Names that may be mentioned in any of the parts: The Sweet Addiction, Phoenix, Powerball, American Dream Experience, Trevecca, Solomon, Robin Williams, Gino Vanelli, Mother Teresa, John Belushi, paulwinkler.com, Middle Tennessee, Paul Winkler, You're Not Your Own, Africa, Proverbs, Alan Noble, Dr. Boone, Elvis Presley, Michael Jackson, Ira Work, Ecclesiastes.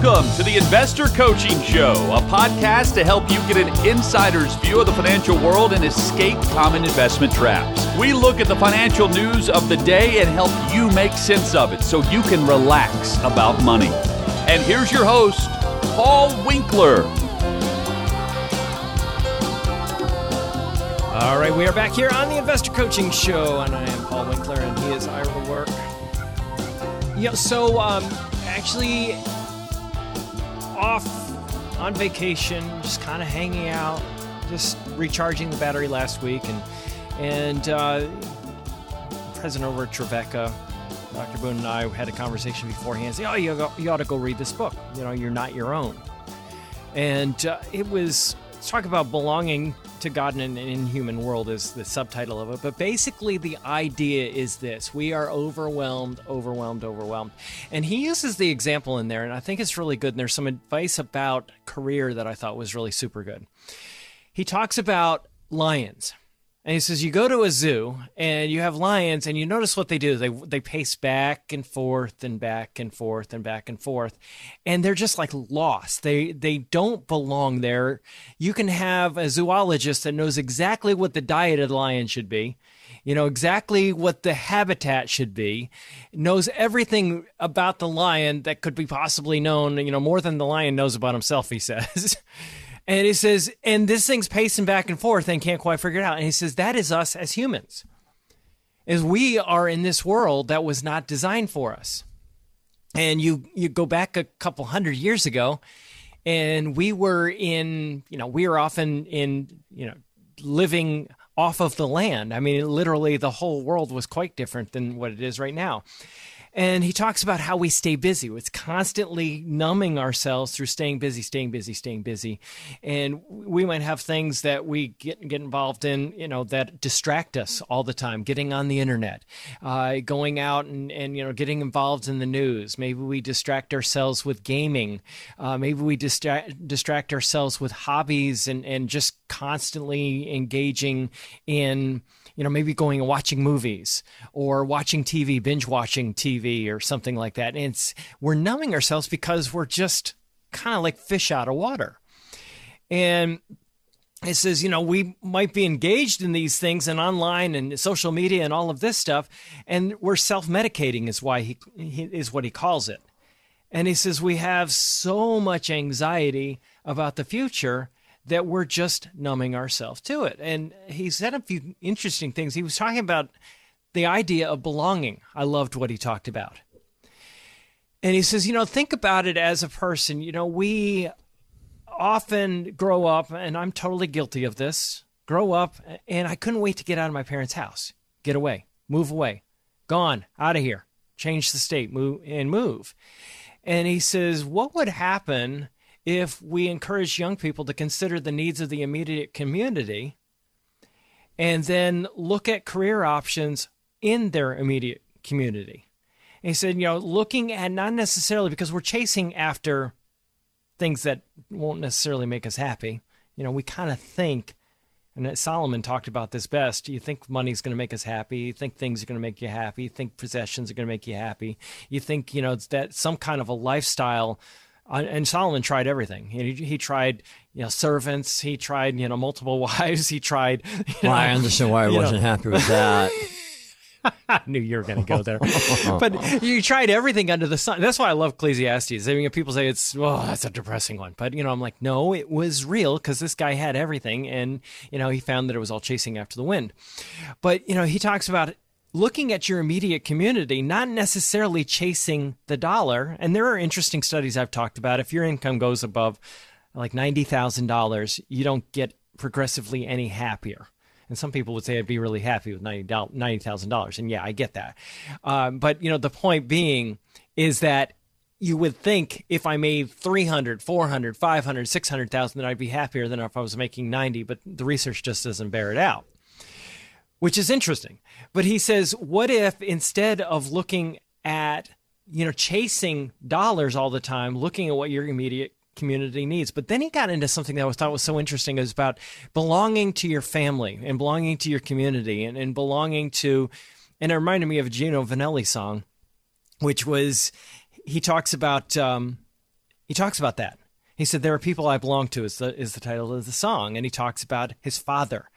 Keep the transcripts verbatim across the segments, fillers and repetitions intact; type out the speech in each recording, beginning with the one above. Welcome to the Investor Coaching Show, a podcast to help you get an insider's view of the financial world and escape common investment traps. We look at the financial news of the day and help you make sense of it so you can relax about money. And here's your host, Paul Winkler. All right, we are back here on the Investor Coaching Show, and I am Paul Winkler, and he is Ira Work. Yeah, so um, actually... off on vacation, just kind of hanging out, just recharging the battery last week, and and uh, present over at Trevecca, Doctor Boone and I had a conversation beforehand. Say, oh, you go, you ought to go read this book. You know, You're Not Your Own. And uh, it was let's talk about belonging to God in an inhuman world is the subtitle of it. But basically, the idea is this: we are overwhelmed, overwhelmed, overwhelmed. And he uses the example in there, and I think it's really good. And there's some advice about career that I thought was really super good. He talks about lions, and he says you go to a zoo and you have lions, and you notice what they do. They they pace back and forth and back and forth and back and forth, and they're just like lost. They they don't belong there. You can have a zoologist that knows exactly what the diet of the lion should be, you know, exactly what the habitat should be, knows everything about the lion that could be possibly known, you know, more than the lion knows about himself, he says. And he says, and this thing's pacing back and forth and can't quite figure it out. And he says, that is us as humans, as we are in this world that was not designed for us. And you you go back a couple hundred years ago, and we were in, you know, we were often in, you know, living off of the land. I mean, literally the whole world was quite different than what it is right now. And he talks about how we stay busy. It's constantly numbing ourselves through staying busy, staying busy, staying busy. And we might have things that we get get involved in, you know, that distract us all the time, getting on the internet, uh, going out and, and, you know, getting involved in the news. Maybe we distract ourselves with gaming. Uh, maybe we distract, distract ourselves with hobbies and, and just constantly engaging in, you know, maybe going and watching movies or watching T V, binge watching T V or something like that. And it's, we're numbing ourselves because we're just kind of like fish out of water. And it says, you know, we might be engaged in these things and online and social media and all of this stuff. And we're self-medicating is why he, he is what he calls it. And he says, we have so much anxiety about the future that we're just numbing ourselves to it. And he said a few interesting things. He was talking about the idea of belonging. I loved what he talked about. And he says, you know, think about it as a person. You know, we often grow up, and I'm totally guilty of this, grow up, and I couldn't wait to get out of my parents' house, get away, move away, gone, out of here, change the state, move and move. And he says, what would happen if we encourage young people to consider the needs of the immediate community and then look at career options in their immediate community? And he said, you know, looking at not necessarily because we're chasing after things that won't necessarily make us happy. You know, we kind of think, and Solomon talked about this best, you think money's going to make us happy. You think things are going to make you happy. You think possessions are going to make you happy. You think, you know, it's that some kind of a lifestyle. And Solomon tried everything. He, he tried, you know, servants. He tried, you know, multiple wives. He tried. Well, know, I understand why I wasn't know. happy with that. I knew you were going to go there. But you tried everything under the sun. That's why I love Ecclesiastes. I mean, people say it's, oh, that's a depressing one. But, you know, I'm like, no, it was real because this guy had everything. And, you know, he found that it was all chasing after the wind. But, you know, he talks about looking at your immediate community, not necessarily chasing the dollar. And there are interesting studies I've talked about. If your income goes above like ninety thousand dollars, you don't get progressively any happier. And some people would say I'd be really happy with ninety thousand dollars. And yeah, I get that. Um, but, you know, the point being is that you would think if I made three hundred, four hundred, five hundred, six hundred thousand, that I'd be happier than if I was making ninety, but the research just doesn't bear it out, which is interesting. But he says, what if instead of looking at, you know, chasing dollars all the time, looking at what your immediate community needs? But then he got into something that I thought was so interesting. It was about belonging to your family and belonging to your community and, and belonging to, and it reminded me of a Gino Vanelli song, which was, he talks about, um, He talks about that. He said, "There are people I belong to," is the, is the title of the song. And he talks about his father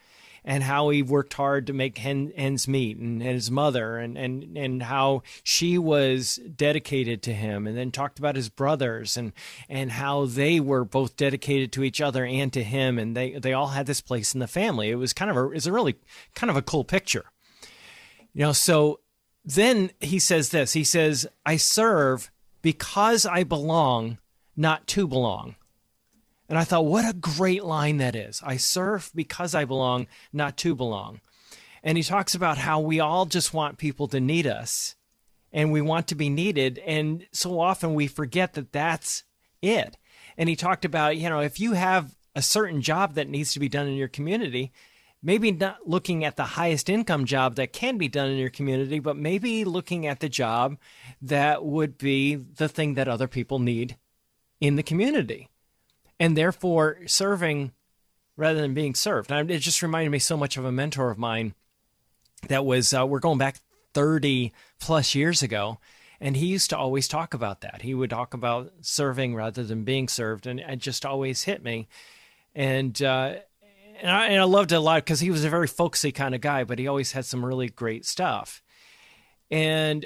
and how he worked hard to make ends meet, and, and his mother, and, and, and how she was dedicated to him, and then talked about his brothers and, and how they were both dedicated to each other and to him. And they, they all had this place in the family. It was kind of a, it's a really kind of a cool picture, you know? So then he says this, he says, "I serve because I belong, not to belong." And I thought, what a great line that is. I serve because I belong, not to belong. And he talks about how we all just want people to need us, and we want to be needed. And so often we forget that that's it. And he talked about, you know, if you have a certain job that needs to be done in your community, maybe not looking at the highest income job that can be done in your community, but maybe looking at the job that would be the thing that other people need in the community. And therefore, serving rather than being served. And it just reminded me so much of a mentor of mine that was, uh, we're going back thirty plus years ago, and he used to always talk about that. He would talk about serving rather than being served, and it just always hit me. And uh, and, I, and I loved it a lot because he was a very folksy kind of guy, but he always had some really great stuff. And,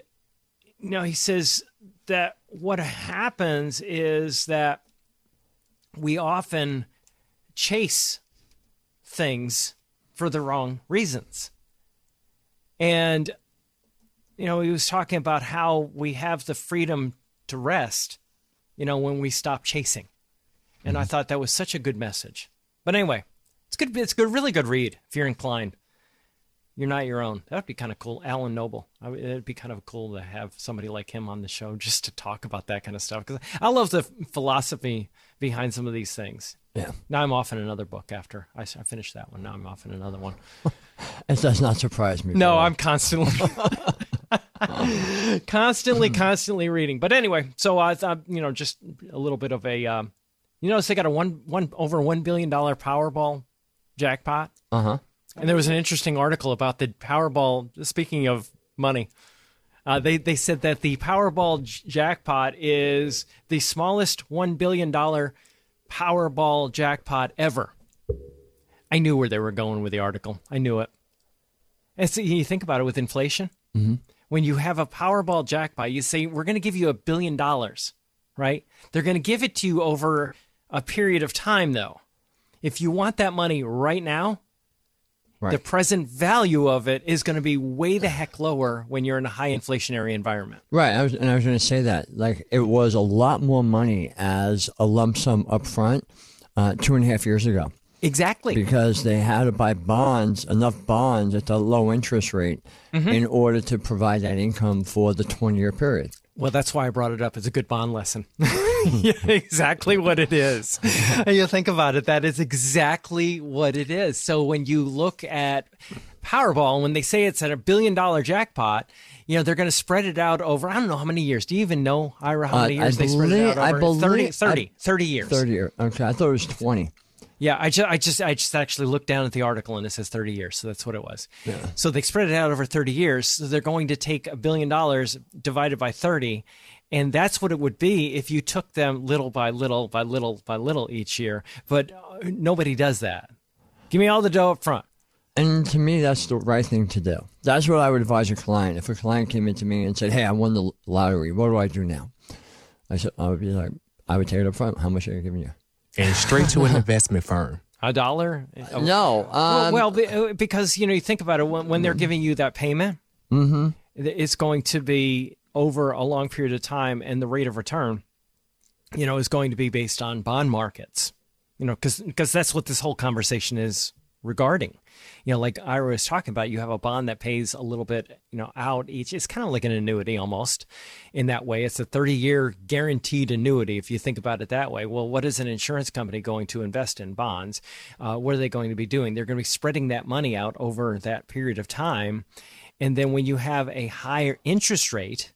you know, he says that what happens is that we often chase things for the wrong reasons. And, you know, he was talking about how we have the freedom to rest, you know, when we stop chasing. And mm-hmm. I thought that was such a good message. But anyway, it's good. It's good, really good read if you're inclined. You're Not Your Own. That would be kind of cool. Alan Noble. I mean, it'd be kind of cool to have somebody like him on the show just to talk about that kind of stuff. Because I love the philosophy behind some of these things. Yeah. Now I'm off in another book after I, I finished that one. Now I'm off in another one. It does not surprise me. No, I'm constantly, constantly, constantly reading. But anyway, so I thought, you know, just a little bit of a, um, you notice they got a one, one over one billion dollars Powerball jackpot. Uh-huh. And there was an interesting article about the Powerball. Speaking of money, uh, they, they said that the Powerball j- jackpot is the smallest one billion dollars Powerball jackpot ever. I knew where they were going with the article. I knew it. And so you think about it with inflation. Mm-hmm. When you have a Powerball jackpot, you say, we're going to give you a billion dollars, right? They're going to give it to you over a period of time, though. If you want that money right now, right. The present value of it is going to be way the heck lower when you're in a high inflationary environment. Right. I was, and I was going to say that. Like, it was a lot more money as a lump sum up front uh, two and a half years ago. Exactly. Because they had to buy bonds, enough bonds at the low interest rate mm-hmm. in order to provide that income for the twenty-year period. Well, that's why I brought it up. It's a good bond lesson. Yeah, exactly what it is. You think about it. That is exactly what it is. So when you look at Powerball, when they say it's at a billion dollar jackpot, you know, they're going to spread it out over, I don't know how many years. Do you even know, Ira, how many uh, years I they believe, spread it out over? I believe, thirty, thirty, I, thirty years. thirty years. Okay. I thought it was twenty. Yeah, I just, I just, I just actually looked down at the article and it says thirty years, so that's what it was. Yeah. So they spread it out over thirty years. So they're going to take a billion dollars divided by thirty, and that's what it would be if you took them little by little by little by little each year. But nobody does that. Give me all the dough up front. And to me, that's the right thing to do. That's what I would advise a client. If a client came into me and said, "Hey, I won the lottery. What do I do now?" I said, I would be like, I would take it up front. How much are you giving you? And straight to an investment firm. A dollar? No. Um, well, well, because, you know, you think about it, when, when they're giving you that payment, mm-hmm. it's going to be over a long period of time, and the rate of return, you know, is going to be based on bond markets, you know, because because that's what this whole conversation is regarding. You know, like Ira was talking about, you have a bond that pays a little bit, you know, out each. It's kind of like an annuity almost in that way. It's a thirty-year guaranteed annuity, if you think about it that way. Well, what is an insurance company going to invest in bonds? Uh, what are they going to be doing? They're going to be spreading that money out over that period of time. And then when you have a higher interest rate,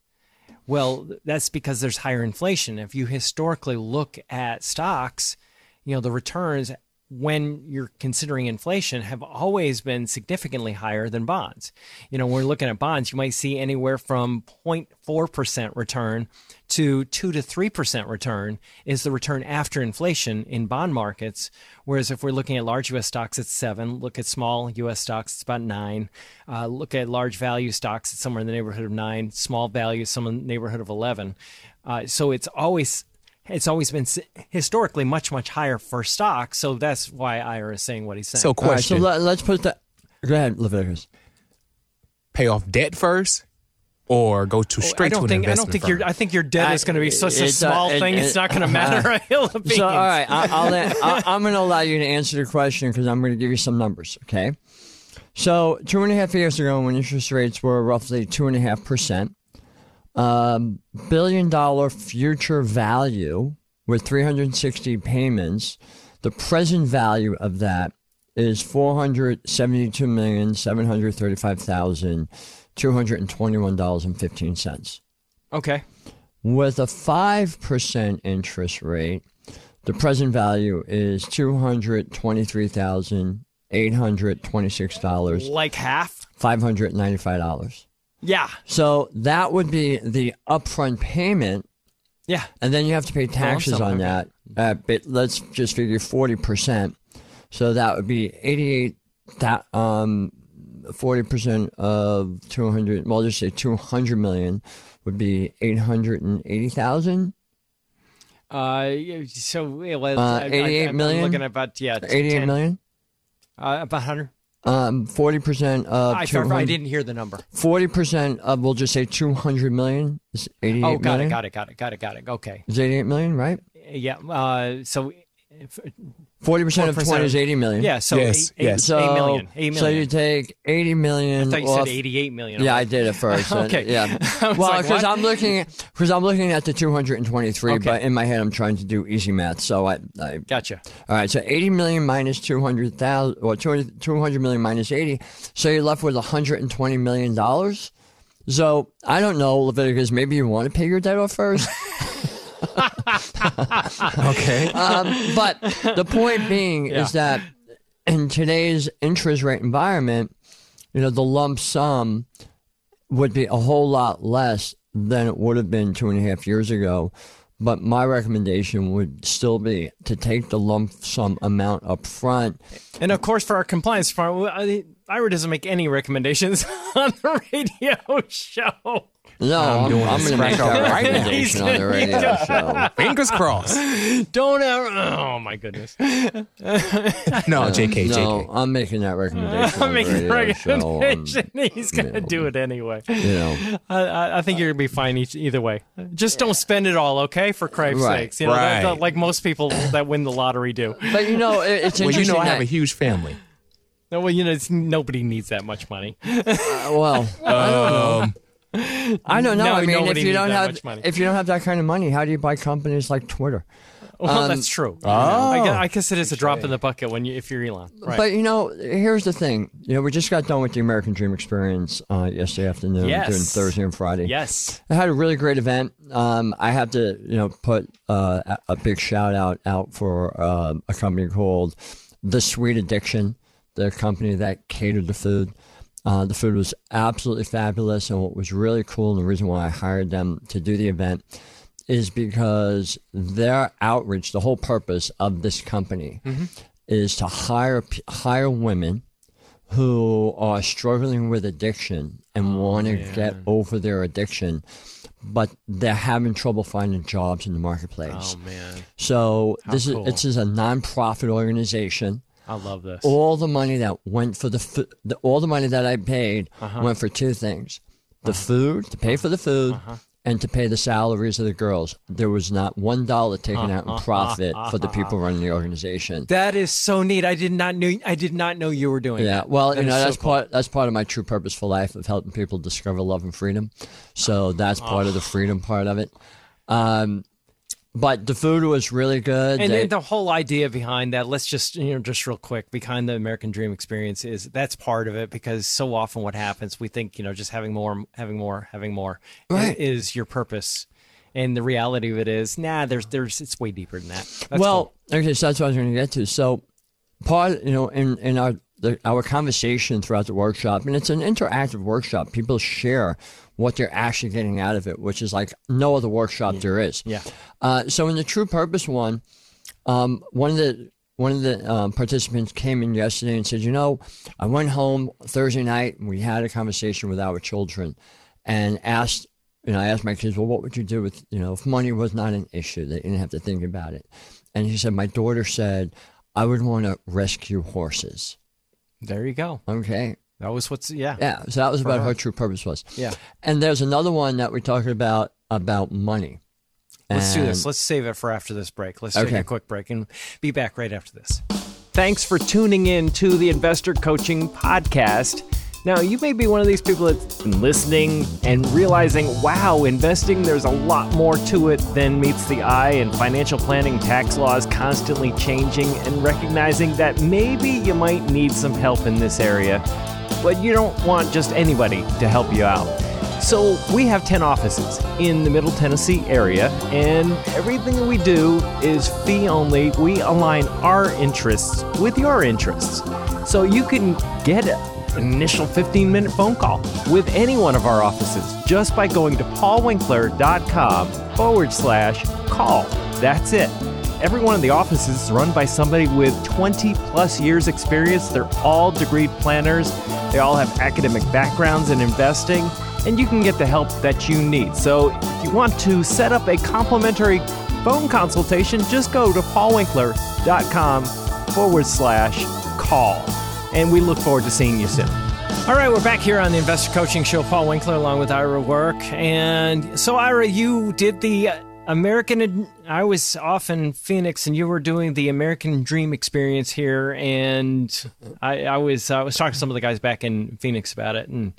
well, that's because there's higher inflation. If you historically look at stocks, you know, the returns when you're considering inflation, have always been significantly higher than bonds. You know, when we're looking at bonds, you might see anywhere from zero point four percent return to two to three percent return is the return after inflation in bond markets. Whereas if we're looking at large U S stocks, it's seven. Look at small U S stocks, it's about nine. Uh, look at large value stocks, it's somewhere in the neighborhood of nine. Small value, somewhere in the neighborhood of eleven. Uh, so it's always... It's always been historically much, much higher for stocks. So that's why Ira is saying what he's saying. So question. All right, so let's put that. Go ahead, Leviticus. Pay off debt first or go to straight oh, to think, an investment I don't think firm? Your, I think your debt I, is going to be such a small uh, thing. It, it, it's not going to matter. Uh, a of so, all right. I, I'll let, I, I'm going to allow you to answer the question because I'm going to give you some numbers, okay? So two and a half years ago when interest rates were roughly two and a half percent, Um, billion dollar future value with three hundred sixty payments, the present value of that is four hundred seventy-two million, seven hundred thirty-five thousand, two hundred twenty-one dollars and fifteen cents. Okay. With a five percent interest rate, the present value is two hundred twenty-three thousand, eight hundred twenty-six dollars. Like half? five hundred ninety-five dollars. Yeah. So that would be the upfront payment. Yeah. And then you have to pay taxes on that. Uh, but let's just figure forty percent. So that would be eighty-eight. That um, forty percent of two hundred. Well, just say two hundred million would be eight hundred eighty thousand. Uh, so it was uh, eighty-eight I, I, million. I'm looking at about yeah. eighty-eight ten, million. Uh, about one hundred. Um, forty percent of I, I didn't hear the number. Forty percent of we'll just say two hundred million is eighty-eight million. Oh, got million. it, got it, got it, got it, got it. Okay, is eighty-eight million right? Yeah. Uh, so forty percent of twenty is eighty million. Yeah. So yes, eight, yes. Eight, so, eight million. Eight million. So you take eighty million. I thought you off, said eighty-eight million. Yeah, I did it first. Okay. And, yeah. Well, because like, I'm looking because I'm looking at the two hundred and twenty-three, okay. But in my head I'm trying to do easy math. So I, I gotcha. All right. So eighty million minus two hundred thousand, or two hundred million minus eighty. So you're left with one hundred and twenty million dollars. So I don't know, Leviticus. Maybe you want to pay your debt off first. Okay. Um, but the point being yeah. is that in today's interest rate environment, you know, the lump sum would be a whole lot less than it would have been two and a half years ago. But my recommendation would still be to take the lump sum amount up front. And of course, for our compliance department, Ira doesn't make any recommendations on the radio show. No, I'm, I'm doing I'm gonna make our recommendation on the radio show. Fingers crossed. Don't ever. Oh my goodness. no, J K. No, J K. I'm making that recommendation. I'm making the recommendation. Show. He's gonna you know, do it anyway. You know, I, I think you're gonna be fine each, either way. Just don't spend it all, okay? For Christ's right, sakes, you know, right. That's like most people that win the lottery do. But you know, it, it's well, you know, I have a huge family. No, well, you know, it's, nobody needs that much money. uh, well, um. I don't know. No, I mean, if you don't have if you don't have that kind of money, how do you buy companies like Twitter? Well, um, that's true. Oh, I guess, I guess it is a drop in the bucket when you if you're Elon. Right. But you know, here's the thing. You know, we just got done with the American Dream Experience uh, yesterday afternoon, yes. During Thursday and Friday. Yes, I had a really great event. Um, I have to you know put uh, a big shout out out for uh, a company called The Sweet Addiction, the company that catered the food. Uh, the food was absolutely fabulous, and what was really cool, and the reason why I hired them to do the event, is because their outreach, the whole purpose of this company, mm-hmm. is to hire hire women who are struggling with addiction and oh, want to yeah. get over their addiction, but they're having trouble finding jobs in the marketplace. Oh man! So How this cool. is this is a nonprofit organization. I love this. All the money that went for the, f- the all the money that I paid uh-huh. went for two things: the uh-huh. food, to pay for the food, uh-huh. and to pay the salaries of the girls. There was not one dollar taken uh-huh. out in profit uh-huh. for the people running the organization. That is so neat. I did not knew. I did not know you were doing. Yeah. That. Well, that you know, that's so cool. part. That's part of my true purpose for life of helping people discover love and freedom. So that's part uh-huh. of the freedom part of it. Um, But the food was really good. And, they, and the whole idea behind that, let's just, you know, just real quick, behind the American Dream Experience is that's part of it, because so often what happens, we think, you know, just having more, having more, having more right. is your purpose. And the reality of it is, nah, there's, there's, it's way deeper than that. That's well, cool. Okay, so that's what I was going to get to. So Paul, you know, in, in our, the, our conversation throughout the workshop, and it's an interactive workshop, people share what they're actually getting out of it, which is like no other workshop yeah. there is. Yeah. Uh, so in the True Purpose one, um, one of the One of the um, participants came in yesterday and said, you know, I went home Thursday night and we had a conversation with our children and asked, you know, I asked my kids, well, what would you do with, you know, if money was not an issue, they didn't have to think about it. And he said, my daughter said, I would want to rescue horses. There you go. Okay. That was what's, yeah. Yeah. So that was about her. her true purpose was. Yeah. And there's another one that we talked about, about money. Let's do this. Let's save it for after this break. Let's okay. take a quick break and be back right after this. Thanks for tuning in to the Investor Coaching Podcast. Now, you may be one of these people that's been listening and realizing, wow, investing, there's a lot more to it than meets the eye, and financial planning, tax laws constantly changing, and recognizing that maybe you might need some help in this area, but you don't want just anybody to help you out. So we have ten offices in the Middle Tennessee area, and everything that we do is fee only. We align our interests with your interests. So you can get an initial fifteen-minute phone call with any one of our offices just by going to paulwinkler.com forward slash call. That's it. Every one of the offices is run by somebody with twenty plus years experience. They're all degreed planners. They all have academic backgrounds in investing, and you can get the help that you need. So if you want to set up a complimentary phone consultation, just go to paulwinkler.com forward slash call. And we look forward to seeing you soon. All right, we're back here on the Investor Coaching Show. Paul Winkler along with Ira Work. And so, Ira, you did the American, I was off in Phoenix, and you were doing the American Dream Experience here. And I, I was I was talking to some of the guys back in Phoenix about it. And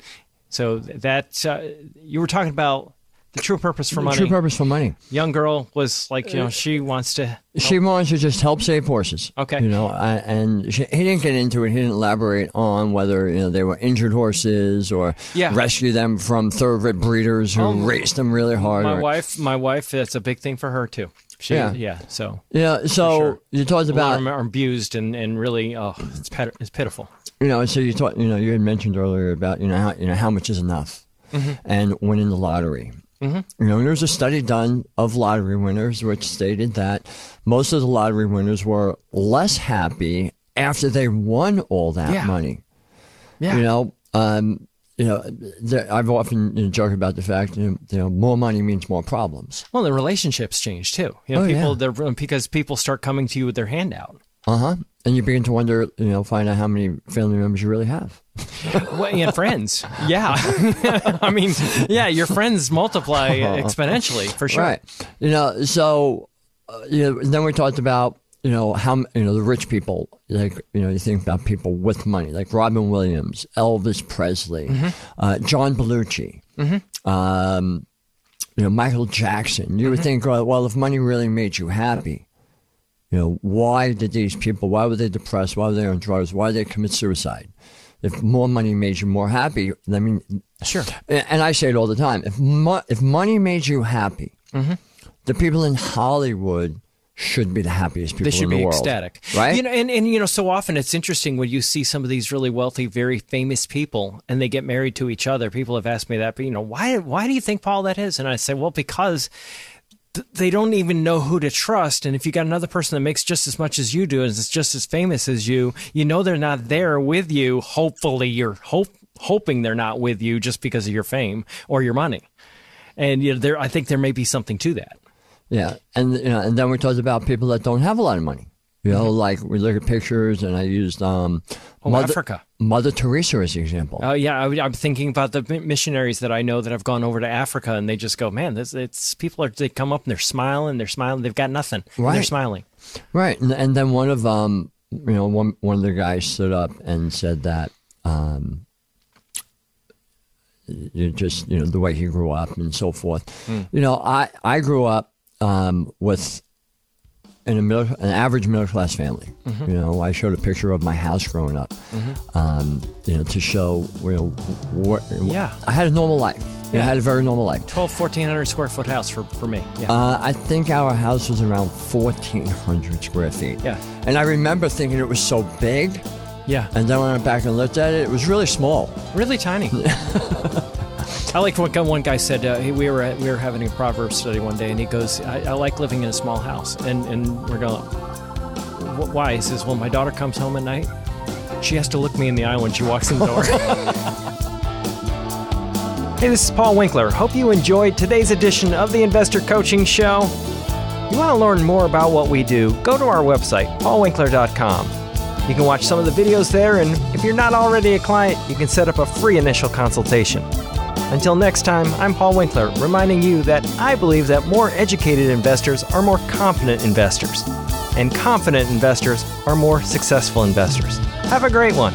so that uh, you were talking about the true purpose for money. The true purpose for money. Young girl was like, you know, she wants to. Help. She wants to just help save horses. Okay. You know, I, and she, he didn't get into it. He didn't elaborate on whether, you know, they were injured horses or yeah. rescue them from thoroughbred breeders who um, raced them really hard. My or, wife, my wife, that's a big thing for her too. She, yeah. Yeah. So. Yeah. So sure. you talked about well, abused and and really, oh, it's pet, it's pitiful. You know, so you talk, you know, you had mentioned earlier about, you know, how, you know, how much is enough mm-hmm. and winning the lottery. Mm-hmm. You know, and there was a study done of lottery winners which stated that most of the lottery winners were less happy after they won all that yeah. money. Yeah. You know, um, you know, I've often you know, joked about the fact that, you know, more money means more problems. Well, the relationships change too. You know, oh, people, yeah. they're, because people start coming to you with their handout. Uh-huh. And you begin to wonder, you know, find out how many family members you really have. Well, and friends. Yeah. I mean, yeah, your friends multiply exponentially, for sure. Right. You know, so, uh, you know, then we talked about, you know, how, you know, the rich people, like, you know, you think about people with money, like Robin Williams, Elvis Presley, mm-hmm. uh, John Belushi, mm-hmm. um, you know, Michael Jackson. You mm-hmm. would think, well, if money really made you happy, you know, why did these people, why were they depressed? Why were they on drugs? Why did they commit suicide? If more money made you more happy, I mean, sure. And I say it all the time. If, mo- if money made you happy, mm-hmm. the people in Hollywood should be the happiest people in the world. They should be ecstatic. Right? You know, and, and, you know, so often it's interesting when you see some of these really wealthy, very famous people and they get married to each other. People have asked me that, but, you know, why, why do you think, Paul, that is? And I say, well, because they don't even know who to trust. And if you got another person that makes just as much as you do and is just as famous as you, you know they're not there with you. Hopefully you're hope, hoping they're not with you just because of your fame or your money. And you know, there, I think there may be something to that. Yeah. And you know, and then we talked about people that don't have a lot of money. You know, mm-hmm. like we look at pictures, and I used um, oh, Mother, Africa. Mother Teresa as an example. Oh, uh, yeah. I, I'm thinking about the missionaries that I know that have gone over to Africa, and they just go, man, this, it's people are, they come up and they're smiling, they're smiling, they've got nothing. Right. And they're smiling. Right. And, and then one of, um, you know, one, one of the guys stood up and said that, um, you just, you know, the way he grew up and so forth. Mm. You know, I, I grew up um, with, in a middle, an average middle-class family. Mm-hmm. You know, I showed a picture of my house growing up, mm-hmm. um, you know, to show, you know, what, yeah. I had a normal life. Yeah, I had a very normal life. twelve, fourteen hundred square foot house for, for me. Yeah. Uh, I think our house was around fourteen hundred square feet. Yeah. And I remember thinking it was so big. Yeah. And then when I went back and looked at it, it was really small. Really tiny. I like what one guy said. Uh, we were at, we were having a Proverbs study one day, and he goes, I, I like living in a small house. And, and we're going, why? He says, well, my daughter comes home at night. She has to look me in the eye when she walks in the door. Hey, this is Paul Winkler. Hope you enjoyed today's edition of the Investor Coaching Show. You want to learn more about what we do, go to our website, paul winkler dot com. You can watch some of the videos there, and if you're not already a client, you can set up a free initial consultation. Until next time, I'm Paul Winkler, reminding you that I believe that more educated investors are more confident investors, and confident investors are more successful investors. Have a great one.